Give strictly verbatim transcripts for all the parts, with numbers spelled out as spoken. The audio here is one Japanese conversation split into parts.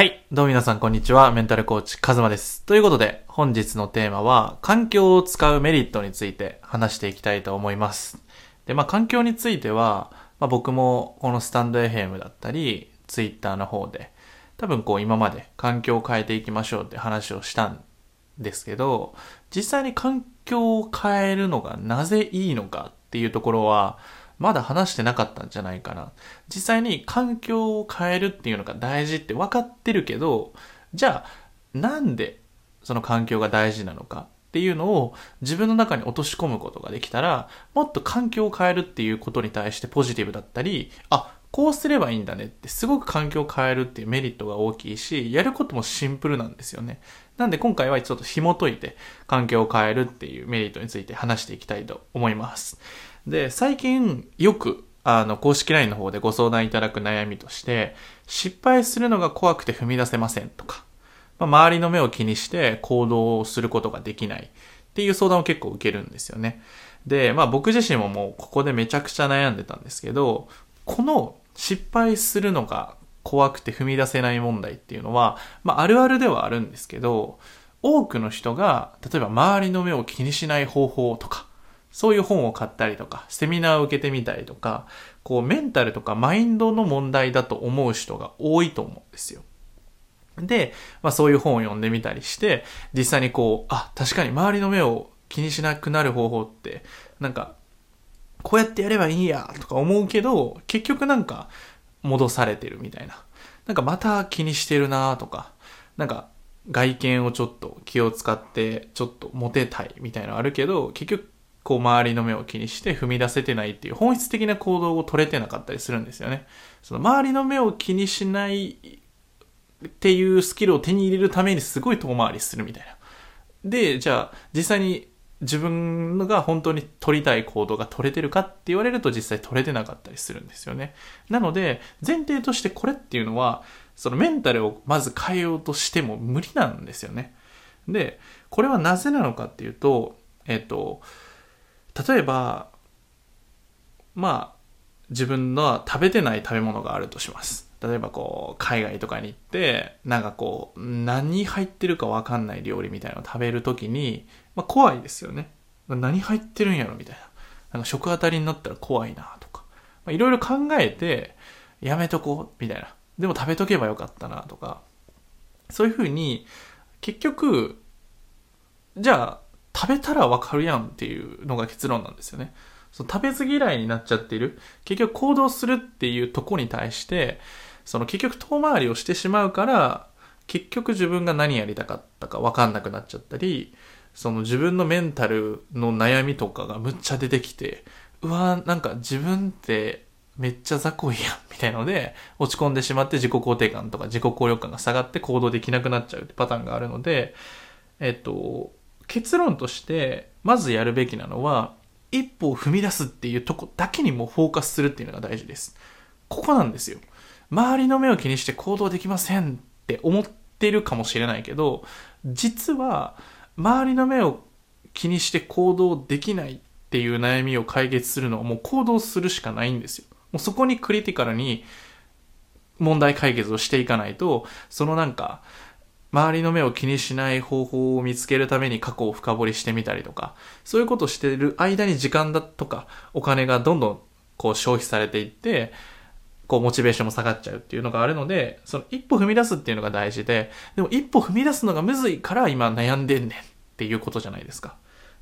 はい。どうも皆さん、こんにちは。メンタルコーチ、カズマです。ということで、本日のテーマは、環境を使うメリットについて話していきたいと思います。で、まあ、環境については、まあ、僕もこのスタンド エフエム だったり、ツイッターの方で、多分こう今まで環境を変えていきましょうって話をしたんですけど、実際に環境を変えるのがなぜいいのかっていうところは、まだ話してなかったんじゃないかな。実際に環境を変えるっていうのが大事って分かってるけど、じゃあなんでその環境が大事なのかっていうのを自分の中に落とし込むことができたら、もっと環境を変えるっていうことに対してポジティブだったり、あ、こうすればいいんだねってすごく環境を変えるっていうメリットが大きいし、やることもシンプルなんですよね。なんで今回はちょっと紐解いて環境を変えるっていうメリットについて話していきたいと思います。で、最近よくあの公式 ライン の方でご相談いただく悩みとして、失敗するのが怖くて踏み出せませんとか、まあ、周りの目を気にして行動をすることができないっていう相談を結構受けるんですよね。で、まあ僕自身ももうここでめちゃくちゃ悩んでたんですけど、この失敗するのが怖くて踏み出せない問題っていうのは、まああるあるではあるんですけど、多くの人が例えば周りの目を気にしない方法とか、そういう本を買ったりとか、セミナーを受けてみたりとか、こうメンタルとかマインドの問題だと思う人が多いと思うんですよ。で、まあそういう本を読んでみたりして、実際にこう、あ、確かに周りの目を気にしなくなる方法って、なんか、こうやってやればいいやとか思うけど、結局なんか戻されてるみたいな。なんかまた気にしてるなとか、なんか、外見をちょっと気を使って、ちょっとモテたいみたいなのあるけど、結局、こう周りの目を気にして踏み出せてないっていう本質的な行動を取れてなかったりするんですよね。その周りの目を気にしないっていうスキルを手に入れるためにすごい遠回りするみたいな。で、じゃあ実際に自分が本当に取りたい行動が取れてるかって言われると実際取れてなかったりするんですよね。なので前提としてこれっていうのはそのメンタルをまず変えようとしても無理なんですよね。で、これはなぜなのかっていうと、えっと例えば、まあ、自分の食べてない食べ物があるとします。例えばこう、海外とかに行って、なんかこう、何入ってるかわかんない料理みたいなのを食べるときに、まあ怖いですよね。何入ってるんやろみたいな。なんか食当たりになったら怖いなとか。いろいろ考えて、やめとこうみたいな。でも食べとけばよかったなとか。そういうふうに、結局、じゃあ、食べたらわかるやんっていうのが結論なんですよね。その食べず嫌いになっちゃっている。結局行動するっていうとこに対して、その結局遠回りをしてしまうから、結局自分が何やりたかったかわかんなくなっちゃったり、その自分のメンタルの悩みとかがむっちゃ出てきて、うわーなんか自分ってめっちゃ雑魚いやんみたいので、落ち込んでしまって自己肯定感とか自己効力感が下がって行動できなくなっちゃうってパターンがあるので、えっと、結論としてまずやるべきなのは一歩を踏み出すっていうとこだけにもフォーカスするっていうのが大事です。ここなんですよ。周りの目を気にして行動できませんって思ってるかもしれないけど、実は周りの目を気にして行動できないっていう悩みを解決するのはもう行動するしかないんですよ。もうそこにクリティカルに問題解決をしていかないと、そのなんか周りの目を気にしない方法を見つけるために過去を深掘りしてみたりとか、そういうことをしている間に時間だとかお金がどんどんこう消費されていって、こうモチベーションも下がっちゃうっていうのがあるので、その一歩踏み出すっていうのが大事で、でも一歩踏み出すのがむずいから今悩んでんねんっていうことじゃないですか。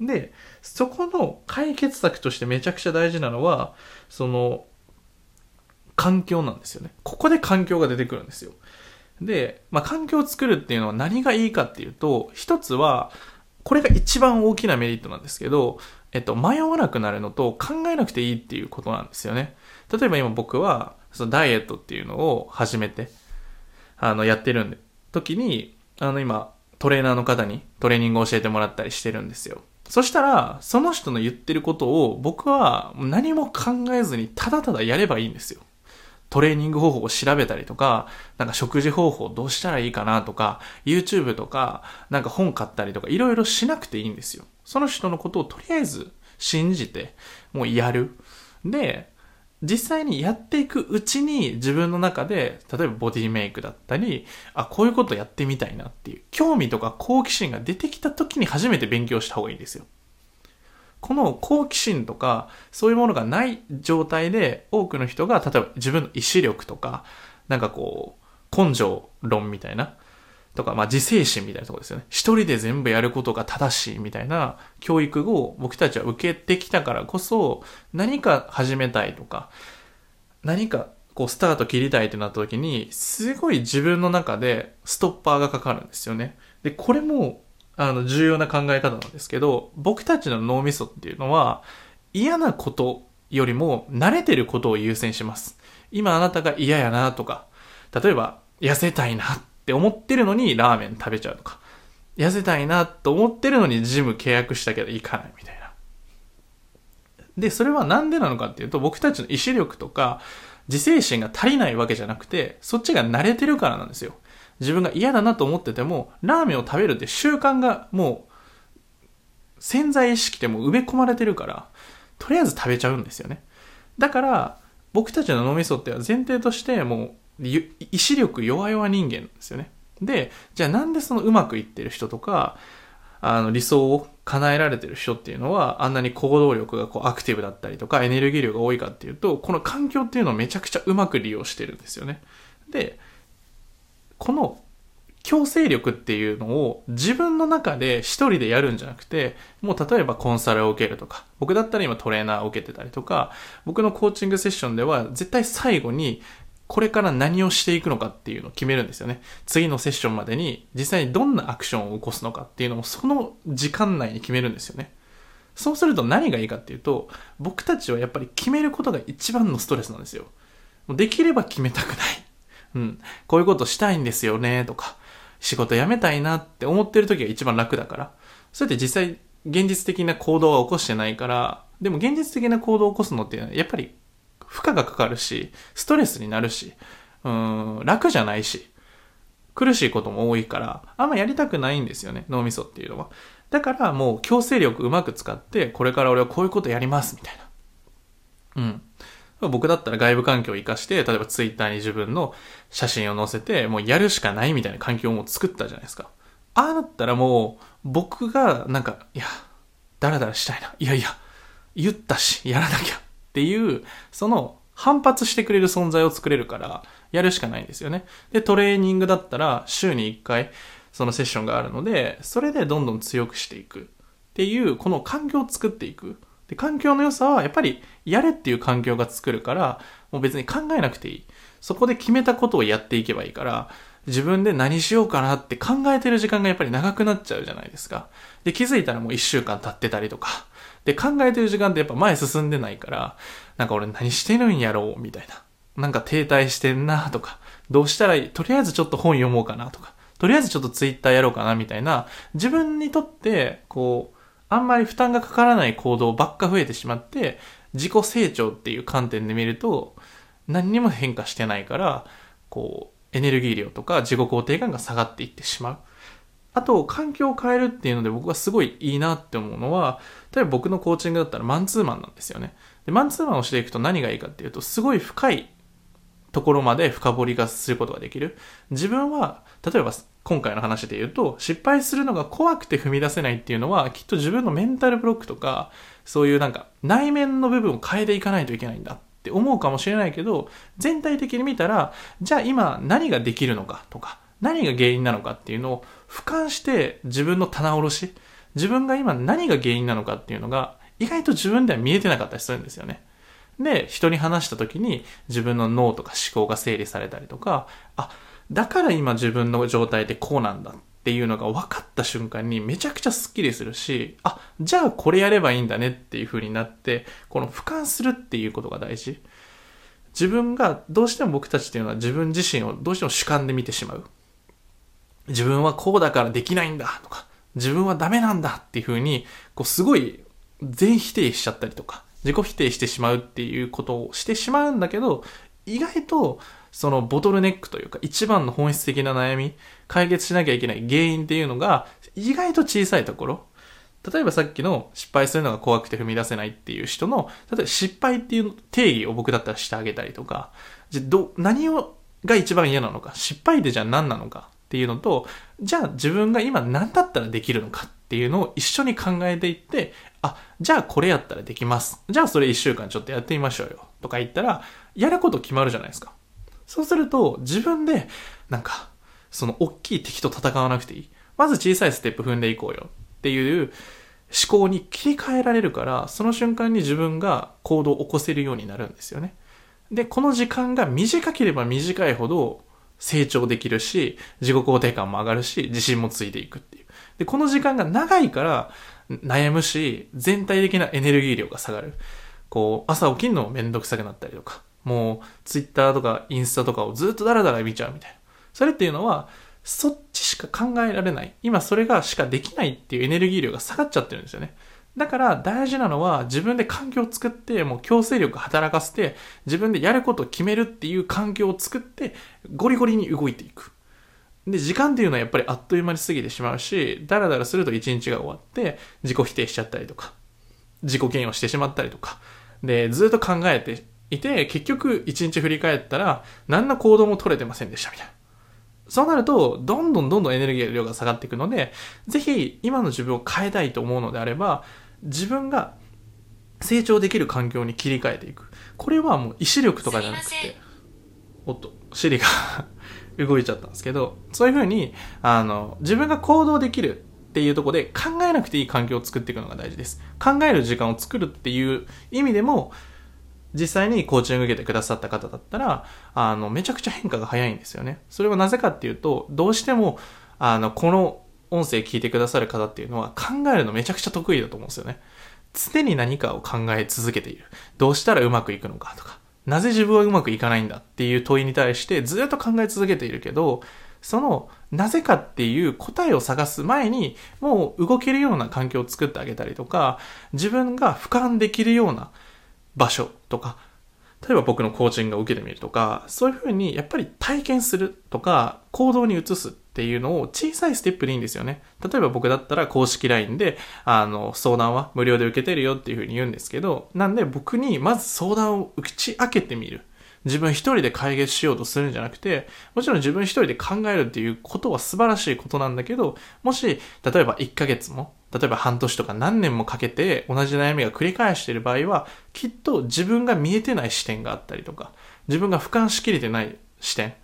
で、そこの解決策としてめちゃくちゃ大事なのはその環境なんですよね。ここで環境が出てくるんですよ。で、まあ、環境を作るっていうのは何がいいかっていうと、一つは、これが一番大きなメリットなんですけど、えっと、迷わなくなるのと考えなくていいっていうことなんですよね。例えば今僕は、そのダイエットっていうのを始めて、あの、やってるんで、時に、あの、今、トレーナーの方にトレーニングを教えてもらったりしてるんですよ。そしたら、その人の言ってることを僕は何も考えずにただただやればいいんですよ。トレーニング方法を調べたりとか、なんか食事方法どうしたらいいかなとか、YouTube とか、なんか本買ったりとか、いろいろしなくていいんですよ。その人のことをとりあえず信じて、もうやる。で、実際にやっていくうちに自分の中で、例えばボディメイクだったり、あ、こういうことやってみたいなっていう興味とか好奇心が出てきた時に初めて勉強した方がいいんですよ。この好奇心とかそういうものがない状態で、多くの人が例えば自分の意志力とか、なんかこう根性論みたいなとか、まあ自制心みたいなところですよね。一人で全部やることが正しいみたいな教育を僕たちは受けてきたからこそ、何か始めたいとか、何かこうスタート切りたいってなった時に、すごい自分の中でストッパーがかかるんですよね。で、これもあの重要な考え方なんですけど、僕たちの脳みそっていうのは嫌なことよりも慣れてることを優先します。今あなたが嫌やなとか、例えば痩せたいなってって思ってるのにラーメン食べちゃうとか、痩せたいなと思ってるのにジム契約したけど行かないみたいな。で、それはなんでなのかっていうと、僕たちの意志力とか自制心が足りないわけじゃなくて、そっちが慣れてるからなんですよ。自分が嫌だなと思っててもラーメンを食べるって習慣がもう潜在意識でもう埋め込まれてるから、とりあえず食べちゃうんですよね。だから僕たちの脳みそっては前提としてもう意志力弱々人間なんですよね。で、じゃあなんでそのうまくいってる人とか、あの理想を叶えられてる人っていうのはあんなに行動力がこうアクティブだったりとかエネルギー量が多いかっていうと、この環境っていうのをめちゃくちゃうまく利用してるんですよね。で、この強制力っていうのを自分の中で一人でやるんじゃなくて、もう例えばコンサルを受けるとか、僕だったら今トレーナーを受けてたりとか、僕のコーチングセッションでは絶対最後にこれから何をしていくのかっていうのを決めるんですよね。次のセッションまでに実際にどんなアクションを起こすのかっていうのをその時間内に決めるんですよね。そうすると何がいいかっていうと、僕たちはやっぱり決めることが一番のストレスなんですよ。できれば決めたくない。うん、こういうことしたいんですよねとか、仕事辞めたいなって思ってる時が一番楽だから。そうやって実際現実的な行動は起こしてないから、でも現実的な行動を起こすのってやっぱり負荷がかかるし、ストレスになるし、うーん、楽じゃないし、苦しいことも多いから、あんまやりたくないんですよね、脳みそっていうのは。だからもう強制力うまく使って、これから俺はこういうことやります、みたいな。うん。僕だったら外部環境を活かして、例えばツイッターに自分の写真を載せて、もうやるしかないみたいな環境をもう作ったじゃないですか。ああなったらもう、僕がなんか、いや、だらだらしたいな。いやいや、言ったし、やらなきゃ。っていう、その反発してくれる存在を作れるから、やるしかないんですよね。で、トレーニングだったら、週にいっかい、そのセッションがあるので、それでどんどん強くしていく。っていう、この環境を作っていく。で、環境の良さは、やっぱり、やれっていう環境が作るから、もう別に考えなくていい。そこで決めたことをやっていけばいいから、自分で何しようかなって考えてる時間がやっぱり長くなっちゃうじゃないですか。で、気づいたらもういっしゅうかん経ってたりとか。で、考えてる時間ってやっぱ前進んでないから、なんか俺何してるんやろうみたいな。なんか停滞してんなとか、どうしたらいい、とりあえずちょっと本読もうかなとか、とりあえずちょっとツイッターやろうかなみたいな、自分にとって、こう、あんまり負担がかからない行動ばっか増えてしまって、自己成長っていう観点で見ると、何にも変化してないから、こう、エネルギー量とか自己肯定感が下がっていってしまう。あと、環境を変えるっていうので僕はすごいいいなって思うのは、例えば僕のコーチングだったらマンツーマンなんですよね。で、マンツーマンをしていくと何がいいかっていうと、すごい深いところまで深掘りがすることができる。自分は、例えば今回の話で言うと、失敗するのが怖くて踏み出せないっていうのは、きっと自分のメンタルブロックとか、そういうなんか内面の部分を変えていかないといけないんだって思うかもしれないけど、全体的に見たら、じゃあ今何ができるのかとか、何が原因なのかっていうのを俯瞰して自分の棚卸し、自分が今何が原因なのかっていうのが意外と自分では見えてなかったりするんですよね。で、人に話した時に自分の脳とか思考が整理されたりとか、あ、だから今自分の状態でこうなんだっていうのが分かった瞬間にめちゃくちゃスッキリするし、あ、じゃあこれやればいいんだねっていう風になって、この俯瞰するっていうことが大事。自分が、どうしても僕たちっていうのは自分自身をどうしても主観で見てしまう。自分はこうだからできないんだとか、自分はダメなんだっていう風に、こうすごい全否定しちゃったりとか、自己否定してしまうっていうことをしてしまうんだけど、意外とそのボトルネックというか、一番の本質的な悩み、解決しなきゃいけない原因っていうのが、意外と小さいところ。例えばさっきの失敗するのが怖くて踏み出せないっていう人の、例えば失敗っていう定義を僕だったらしてあげたりとか、じゃど何をが一番嫌なのか、失敗でじゃあ何なのかっていうのと、じゃあ自分が今何だったらできるのかっていうのを一緒に考えていって、あ、じゃあこれやったらできます。じゃあそれ一週間ちょっとやってみましょうよとか言ったら、やること決まるじゃないですか。そうすると自分でなんかその大きい敵と戦わなくていい。まず小さいステップ踏んでいこうよっていう思考に切り替えられるから、その瞬間に自分が行動を起こせるようになるんですよね。で、この時間が短ければ短いほど成長できるし、自己肯定感も上がるし、自信もついていくっていう。で、この時間が長いから悩むし、全体的なエネルギー量が下がる。こう、朝起きるのもめんどくさくなったりとか、もうツイッターとかインスタとかをずっとダラダラ見ちゃうみたいな。それっていうのは、そっちしか考えられない。今それがしかできないっていうエネルギー量が下がっちゃってるんですよね。だから大事なのは自分で環境を作って、もう強制力働かせて、自分でやることを決めるっていう環境を作って、ゴリゴリに動いていく。で、時間っていうのはやっぱりあっという間に過ぎてしまうし、だらだらすると一日が終わって、自己否定しちゃったりとか、自己嫌悪してしまったりとか、で、ずっと考えていて、結局一日振り返ったら、何の行動も取れてませんでしたみたいな。そうなると、どんどんどんどんエネルギー量が下がっていくので、ぜひ今の自分を変えたいと思うのであれば、自分が成長できる環境に切り替えていく。これはもう意志力とかじゃなくて、おっと、シリが動いちゃったんですけど、そういうふうに、あの、自分が行動できるっていうところで考えなくていい環境を作っていくのが大事です。考える時間を作るっていう意味でも、実際にコーチング受けてくださった方だったら、あの、めちゃくちゃ変化が早いんですよね。それはなぜかっていうと、どうしても、あの、この音声聞いてくださる方っていうのは考えるのめちゃくちゃ得意だと思うんですよね。常に何かを考え続けている。どうしたらうまくいくのかとか、なぜ自分はうまくいかないんだっていう問いに対してずっと考え続けているけど、そのなぜかっていう答えを探す前にもう動けるような環境を作ってあげたりとか、自分が俯瞰できるような場所とか、例えば僕のコーチングを受けてみるとか、そういうふうにやっぱり体験するとか行動に移すっていうのを小さいステップでいいんですよね。例えば僕だったら公式 ライン であの相談は無料で受けてるよっていうふうに言うんですけど、なんで僕にまず相談を打ち明けてみる。自分一人で解決しようとするんじゃなくて、もちろん自分一人で考えるっていうことは素晴らしいことなんだけど、もし例えばいっかげつも例えば半年とか何年もかけて同じ悩みが繰り返している場合は、きっと自分が見えてない視点があったりとか、自分が俯瞰しきれてない視点、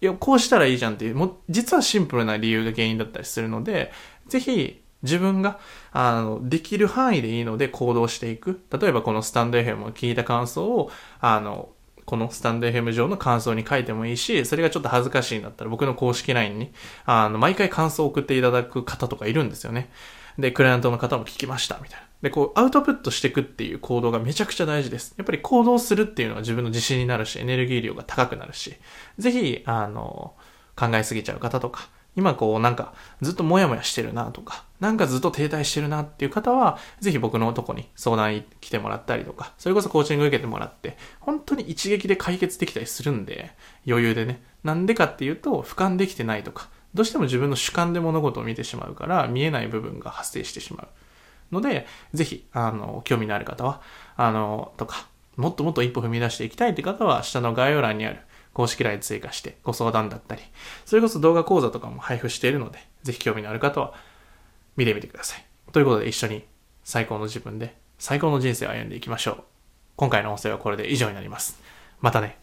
いやこうしたらいいじゃんっていう、も実はシンプルな理由が原因だったりするので、ぜひ自分があのできる範囲でいいので行動していく。例えばこのスタンド エフエム を聞いた感想をあのこのスタンド エフエム 上の感想に書いてもいいし、それがちょっと恥ずかしいんだったら僕の公式 ライン にあの毎回感想を送っていただく方とかいるんですよね。で、クライアントの方も聞きましたみたいな。で、こうアウトプットしていくっていう行動がめちゃくちゃ大事です。やっぱり行動するっていうのは自分の自信になるし、エネルギー量が高くなるし、ぜひあの考えすぎちゃう方とか、今こうなんかずっとモヤモヤしてるなとか、なんかずっと停滞してるなっていう方は、ぜひ僕のとこに相談に来てもらったりとか、それこそコーチング受けてもらって、本当に一撃で解決できたりするんで、余裕でね。なんでかっていうと、俯瞰できてないとか、どうしても自分の主観で物事を見てしまうから、見えない部分が発生してしまうので、ぜひ、あの、興味のある方は、あの、とか、もっともっと一歩踏み出していきたいって方は、下の概要欄にある、公式 ライン 追加してご相談だったり、それこそ動画講座とかも配布しているので、ぜひ興味のある方は見てみてください。ということで一緒に最高の自分で最高の人生を歩んでいきましょう。今回の音声はこれで以上になります。またね。